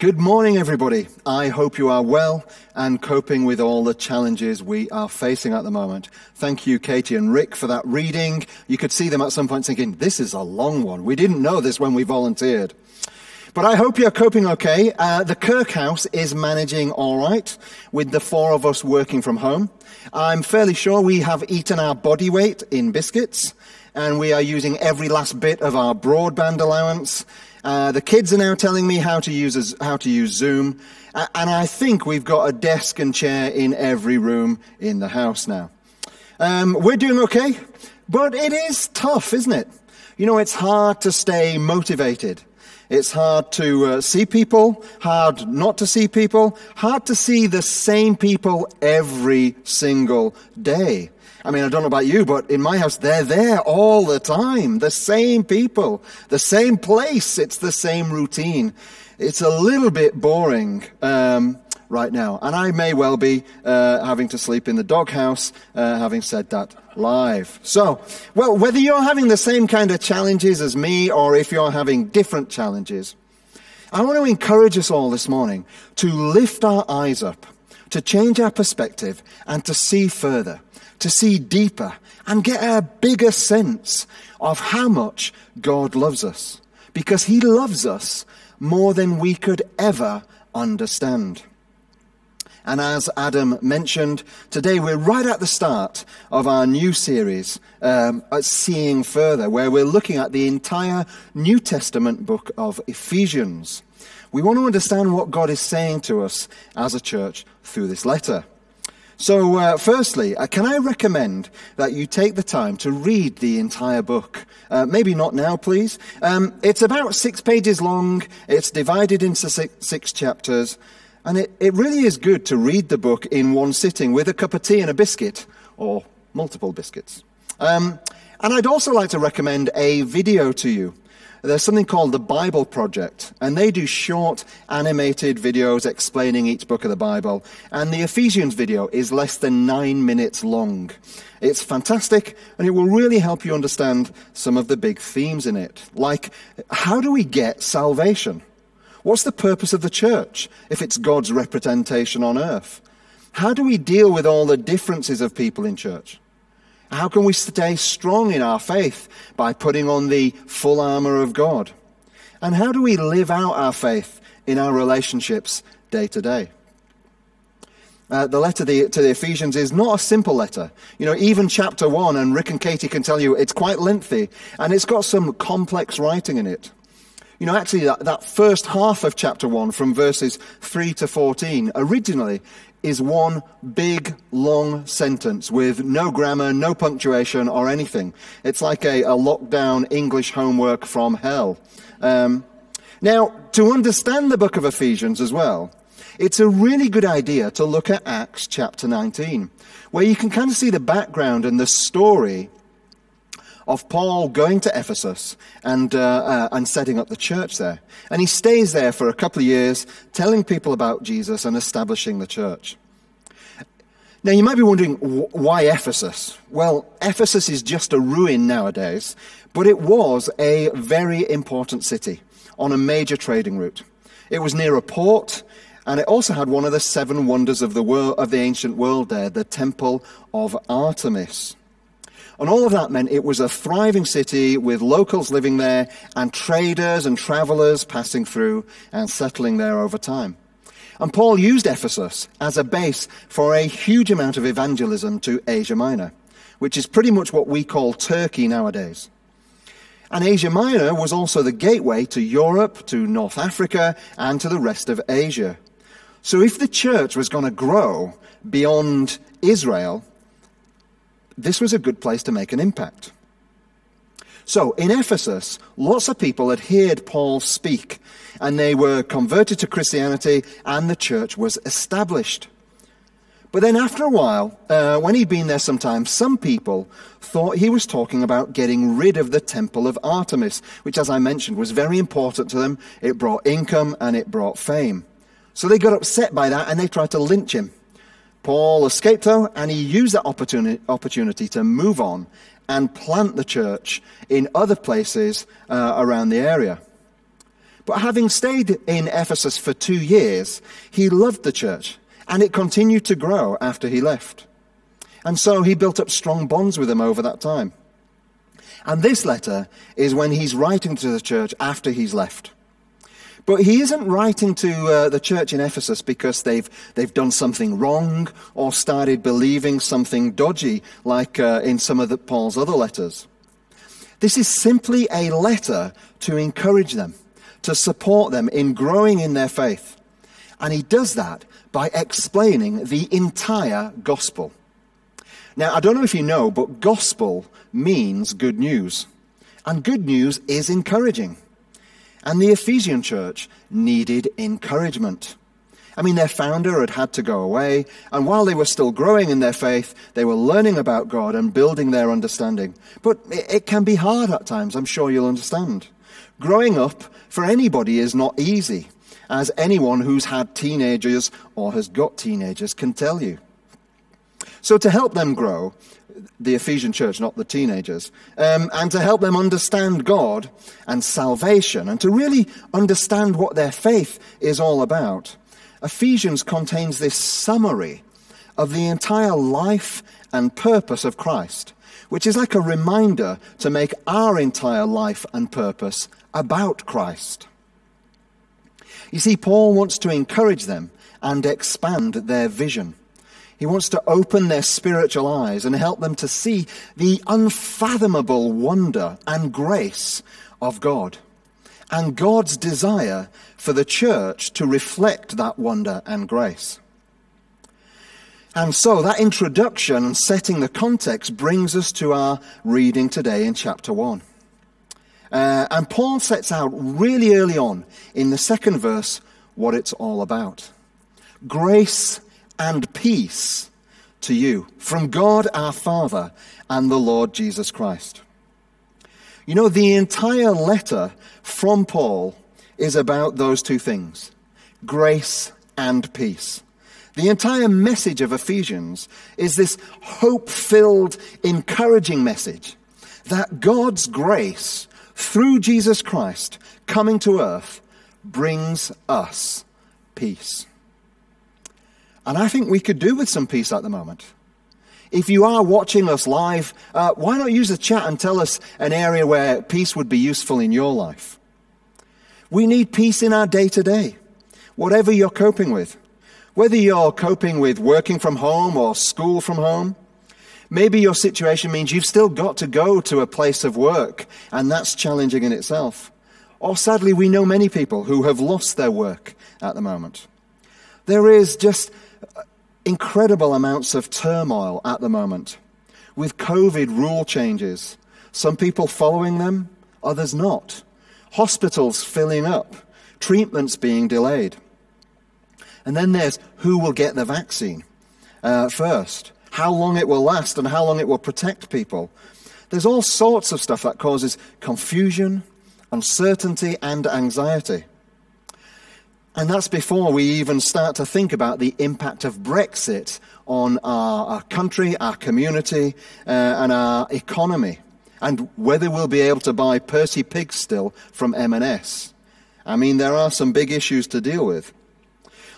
Good morning, everybody. I hope you are well and coping with all the challenges we are facing at the moment. Thank you, Katie and Rick, for that reading. You could see them at some point thinking, this is a long one. We didn't know this when we volunteered. But I hope you're coping okay. The Kirk house is managing all right with the four of us working from home. I'm fairly sure we have eaten our body weight in biscuits and we are using every last bit of our broadband allowance. The kids are now telling me how to use Zoom, and I think we've got a desk and chair in every room in the house now. We're doing okay, but it is tough, isn't it? You know, it's hard to stay motivated. It's hard to see people, hard not to see people, hard to see the same people every single day. I mean, I don't know about you, but in my house, they're there all the time. The same people, the same place. It's the same routine. It's a little bit boring right now. And I may well be having to sleep in the doghouse, having said that live. So, well, whether you're having the same kind of challenges as me or if you're having different challenges, I want to encourage us all this morning to lift our eyes up, to change our perspective and to see further, to see deeper and get a bigger sense of how much God loves us, because he loves us more than we could ever understand. And as Adam mentioned, today we're right at the start of our new series, Seeing Further, where we're looking at the entire New Testament book of Ephesians. We want to understand what God is saying to us as a church through this letter. So firstly, can I recommend that you take the time to read the entire book? Maybe not now, please. It's about 6 pages long. It's divided into six chapters. And it really is good to read the book in one sitting with a cup of tea and a biscuit, or multiple biscuits. And I'd also like to recommend a video to you. There's something called the Bible Project, and they do short animated videos explaining each book of the Bible. And the Ephesians video is less than 9 minutes long. It's fantastic, and it will really help you understand some of the big themes in it. Like, how do we get salvation? What's the purpose of the church if it's God's representation on earth? How do we deal with all the differences of people in church? How can we stay strong in our faith by putting on the full armor of God? And how do we live out our faith in our relationships day to day? The letter to the Ephesians is not a simple letter. You know, even chapter 1, and Rick and Katie can tell you, it's quite lengthy, and it's got some complex writing in it. You know, actually, that first half of chapter 1, from verses 3 to 14, originally is one big, long sentence with no grammar, no punctuation or anything. It's like a lockdown English homework from hell. Now, to understand the book of Ephesians as well, it's a really good idea to look at Acts chapter 19, where you can kind of see the background and the story of Paul going to Ephesus and setting up the church there. And he stays there for a couple of years, telling people about Jesus and establishing the church. Now, you might be wondering, why Ephesus? Well, Ephesus is just a ruin nowadays, but it was a very important city on a major trading route. It was near a port, and it also had one of the 7 wonders of the world, of the ancient world there, the Temple of Artemis. And all of that meant it was a thriving city with locals living there and traders and travelers passing through and settling there over time. And Paul used Ephesus as a base for a huge amount of evangelism to Asia Minor, which is pretty much what we call Turkey nowadays. And Asia Minor was also the gateway to Europe, to North Africa, and to the rest of Asia. So if the church was going to grow beyond Israel, this was a good place to make an impact. So in Ephesus, lots of people had heard Paul speak, and they were converted to Christianity, and the church was established. But then after a while, when he'd been there some time, some people thought he was talking about getting rid of the Temple of Artemis, which, as I mentioned, was very important to them. It brought income, and it brought fame. So they got upset by that, and they tried to lynch him. Paul escaped, though, and he used that opportunity to move on and plant the church in other places around the area. But having stayed in Ephesus for 2 years, he loved the church, and it continued to grow after he left. And so he built up strong bonds with them over that time. And this letter is when he's writing to the church after he's left. But he isn't writing to the church in Ephesus because they've done something wrong or started believing something dodgy like in some of Paul's other letters. This is simply a letter to encourage them, to support them in growing in their faith. And he does that by explaining the entire gospel. Now, I don't know if you know, but gospel means good news. And good news is encouraging. And the Ephesian church needed encouragement. I mean, their founder had to go away, and while they were still growing in their faith, they were learning about God and building their understanding. But it can be hard at times, I'm sure you'll understand. Growing up for anybody is not easy, as anyone who's had teenagers or has got teenagers can tell you. So to help them grow, the Ephesian church, not the teenagers, and to help them understand God and salvation, and to really understand what their faith is all about, Ephesians contains this summary of the entire life and purpose of Christ, which is like a reminder to make our entire life and purpose about Christ. You see, Paul wants to encourage them and expand their vision. He wants to open their spiritual eyes and help them to see the unfathomable wonder and grace of God, and God's desire for the church to reflect that wonder and grace. And so that introduction and setting the context brings us to our reading today in chapter 1. And Paul sets out really early on in the second verse what it's all about. Grace and peace to you from God our Father and the Lord Jesus Christ. You know, the entire letter from Paul is about those two things, grace and peace. The entire message of Ephesians is this hope-filled, encouraging message that God's grace through Jesus Christ coming to earth brings us peace. And I think we could do with some peace at the moment. If you are watching us live, why not use the chat and tell us an area where peace would be useful in your life? We need peace in our day-to-day, whatever you're coping with. Whether you're coping with working from home or school from home, maybe your situation means you've still got to go to a place of work, and that's challenging in itself. Or sadly, we know many people who have lost their work at the moment. There is just incredible amounts of turmoil at the moment, with COVID rule changes, some people following them, others not, hospitals filling up, treatments being delayed. And then there's who will get the vaccine first, how long it will last and how long it will protect people. There's all sorts of stuff that causes confusion, uncertainty and anxiety. And that's before we even start to think about the impact of Brexit on our country, our community, and our economy, and whether we'll be able to buy Percy Pigs still from M&S. I mean, there are some big issues to deal with.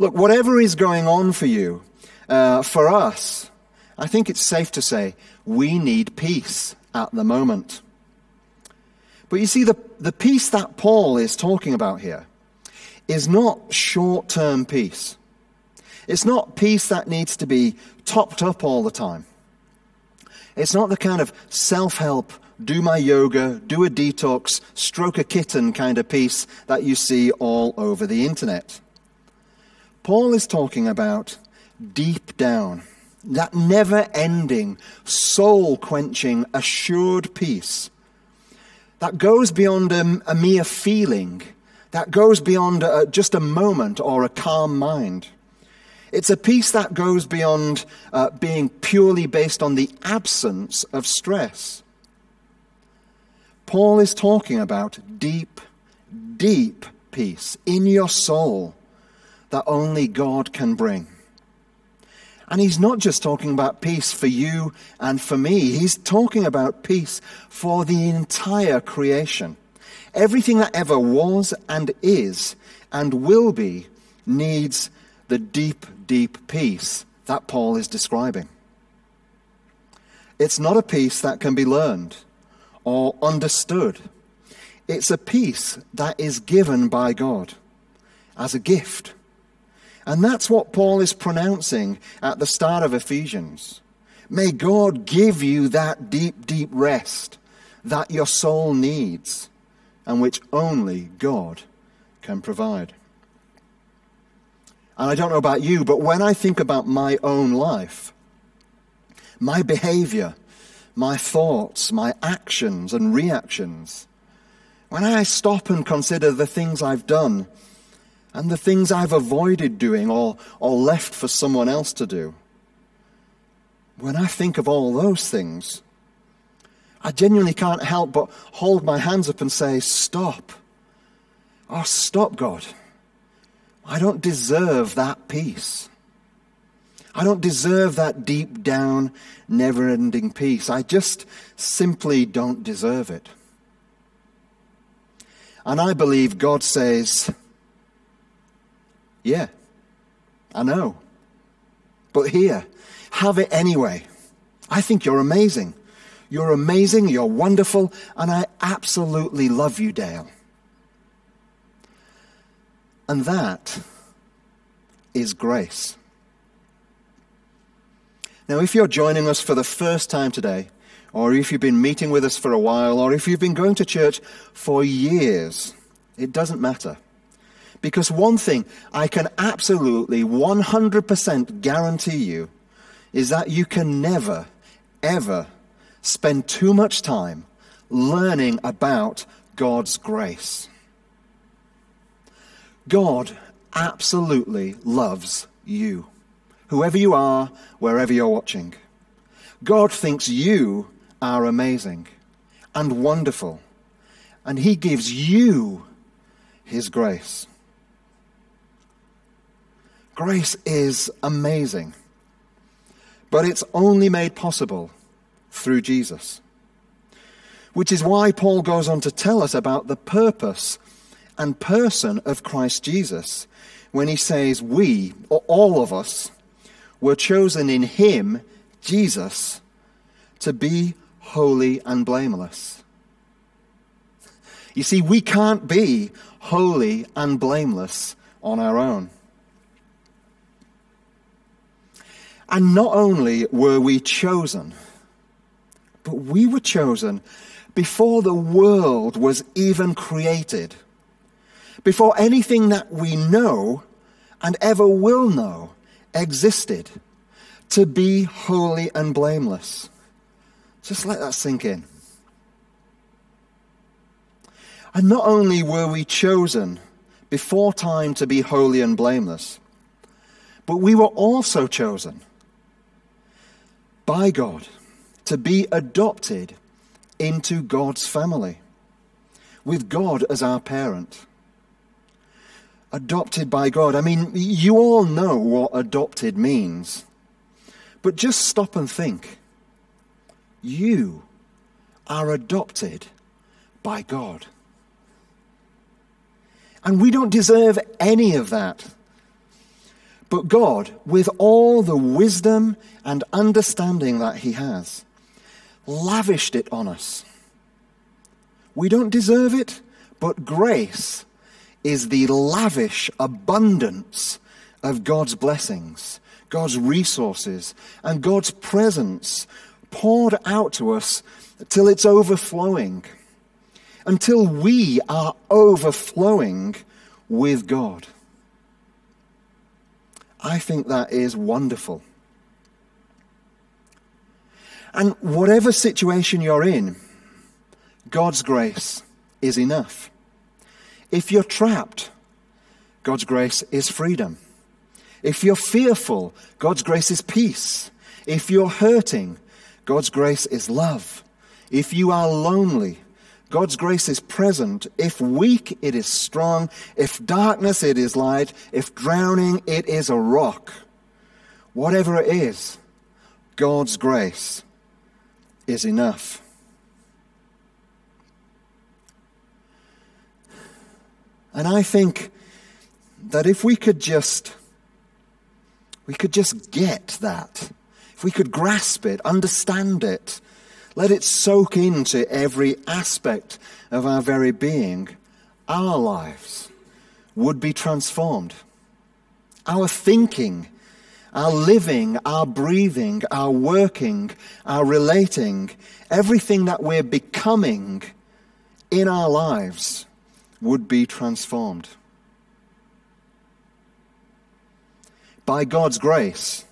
Look, whatever is going on for you, for us, I think it's safe to say we need peace at the moment. But you see, the peace that Paul is talking about here is not short-term peace. It's not peace that needs to be topped up all the time. It's not the kind of self-help, do my yoga, do a detox, stroke a kitten kind of peace that you see all over the internet. Paul is talking about deep down, that never-ending, soul-quenching, assured peace that goes beyond a mere feeling, that goes beyond just a moment or a calm mind. It's a peace that goes beyond being purely based on the absence of stress. Paul is talking about deep, deep peace in your soul that only God can bring. And he's not just talking about peace for you and for me. He's talking about peace for the entire creation. Everything that ever was and is and will be needs the deep, deep peace that Paul is describing. It's not a peace that can be learned or understood. It's a peace that is given by God as a gift. And that's what Paul is pronouncing at the start of Ephesians. May God give you that deep, deep rest that your soul needs, and which only God can provide. And I don't know about you, but when I think about my own life, my behavior, my thoughts, my actions and reactions, when I stop and consider the things I've done and the things I've avoided doing or left for someone else to do, when I think of all those things, I genuinely can't help but hold my hands up and say, stop. Oh, stop, God. I don't deserve that peace. I don't deserve that deep down, never-ending peace. I just simply don't deserve it. And I believe God says, yeah, I know. But here, have it anyway. I think you're amazing. You're amazing, you're wonderful, and I absolutely love you, Dale. And that is grace. Now, if you're joining us for the first time today, or if you've been meeting with us for a while, or if you've been going to church for years, it doesn't matter. Because one thing I can absolutely 100% guarantee you is that you can never, ever spend too much time learning about God's grace. God absolutely loves you, whoever you are, wherever you're watching. God thinks you are amazing and wonderful, and He gives you His grace. Grace is amazing, but it's only made possible through Jesus, which is why Paul goes on to tell us about the purpose and person of Christ Jesus when he says we, or all of us, were chosen in Him, Jesus, to be holy and blameless. You see, we can't be holy and blameless on our own. And not only were we chosen, but we were chosen before the world was even created, before anything that we know and ever will know existed, to be holy and blameless. Just let that sink in. And not only were we chosen before time to be holy and blameless, but we were also chosen by God to be adopted into God's family, with God as our parent. Adopted by God. I mean, you all know what adopted means. But just stop and think. You are adopted by God. And we don't deserve any of that. But God, with all the wisdom and understanding that He has, lavished it on us. We don't deserve it, but grace is the lavish abundance of God's blessings, God's resources, and God's presence poured out to us till it's overflowing, until we are overflowing with God. I think that is wonderful. And whatever situation you're in, God's grace is enough. If you're trapped, God's grace is freedom. If you're fearful, God's grace is peace. If you're hurting, God's grace is love. If you are lonely, God's grace is present. If weak, it is strong. If darkness, it is light. If drowning, it is a rock. Whatever it is, God's grace is enough. And I think that if we could just get that, if we could grasp it, understand it, let it soak into every aspect of our very being, our lives would be transformed. Our thinking, our living, our breathing, our working, our relating, everything that we're becoming in our lives would be transformed. By God's grace,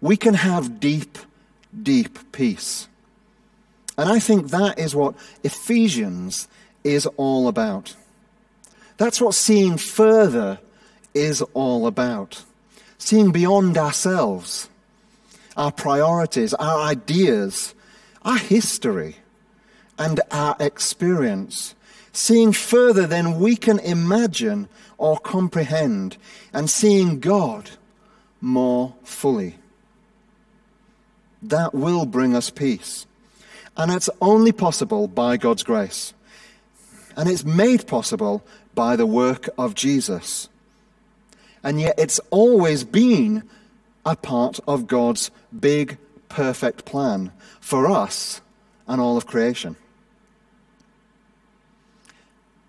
we can have deep, deep peace. And I think that is what Ephesians is all about. That's what seeing further is all about. Seeing beyond ourselves, our priorities, our ideas, our history, and our experience. Seeing further than we can imagine or comprehend, and seeing God more fully. That will bring us peace. And it's only possible by God's grace. And it's made possible by the work of Jesus. And yet it's always been a part of God's big, perfect plan for us and all of creation.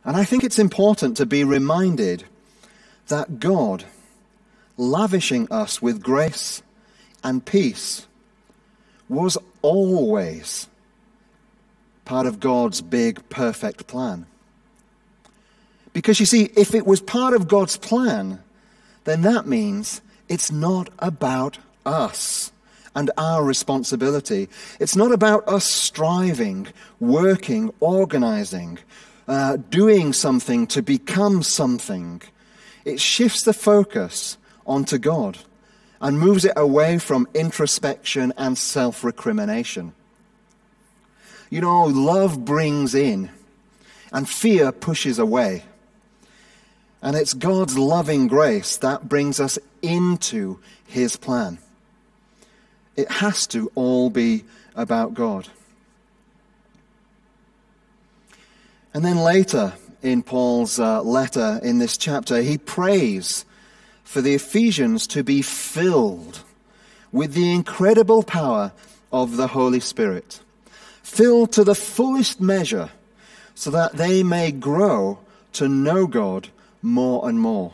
And I think it's important to be reminded that God, lavishing us with grace and peace, was always part of God's big, perfect plan. Because you see, if it was part of God's plan, then that means it's not about us and our responsibility. It's not about us striving, working, organizing, doing something to become something. It shifts the focus onto God and moves it away from introspection and self-recrimination. You know, love brings in and fear pushes away. And it's God's loving grace that brings us into his plan. It has to all be about God. And then later in Paul's letter in this chapter, he prays for the Ephesians to be filled with the incredible power of the Holy Spirit, filled to the fullest measure so that they may grow to know God more and more,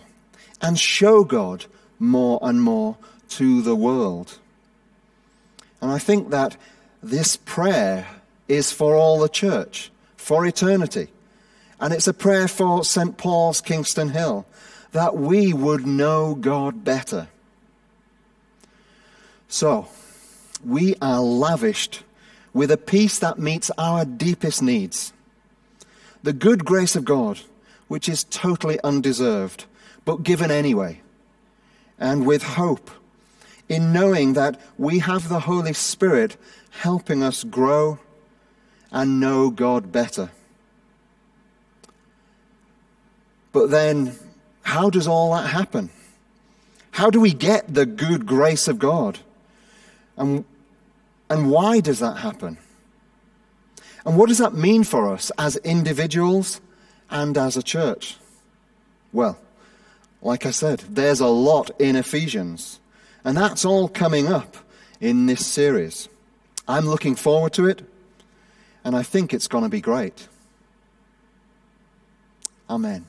and show God more and more to the world. And I think that this prayer is for all the church, for eternity. And it's a prayer for St. Paul's Kingston Hill, that we would know God better. So, we are lavished with a peace that meets our deepest needs. The good grace of God, which is totally undeserved, but given anyway, and with hope, in knowing that we have the Holy Spirit helping us grow and know God better. But then, how does all that happen? How do we get the good grace of God? And why does that happen? And what does that mean for us as individuals and as a church? Well, like I said, there's a lot in Ephesians, and that's all coming up in this series. I'm looking forward to it, and I think it's going to be great. Amen.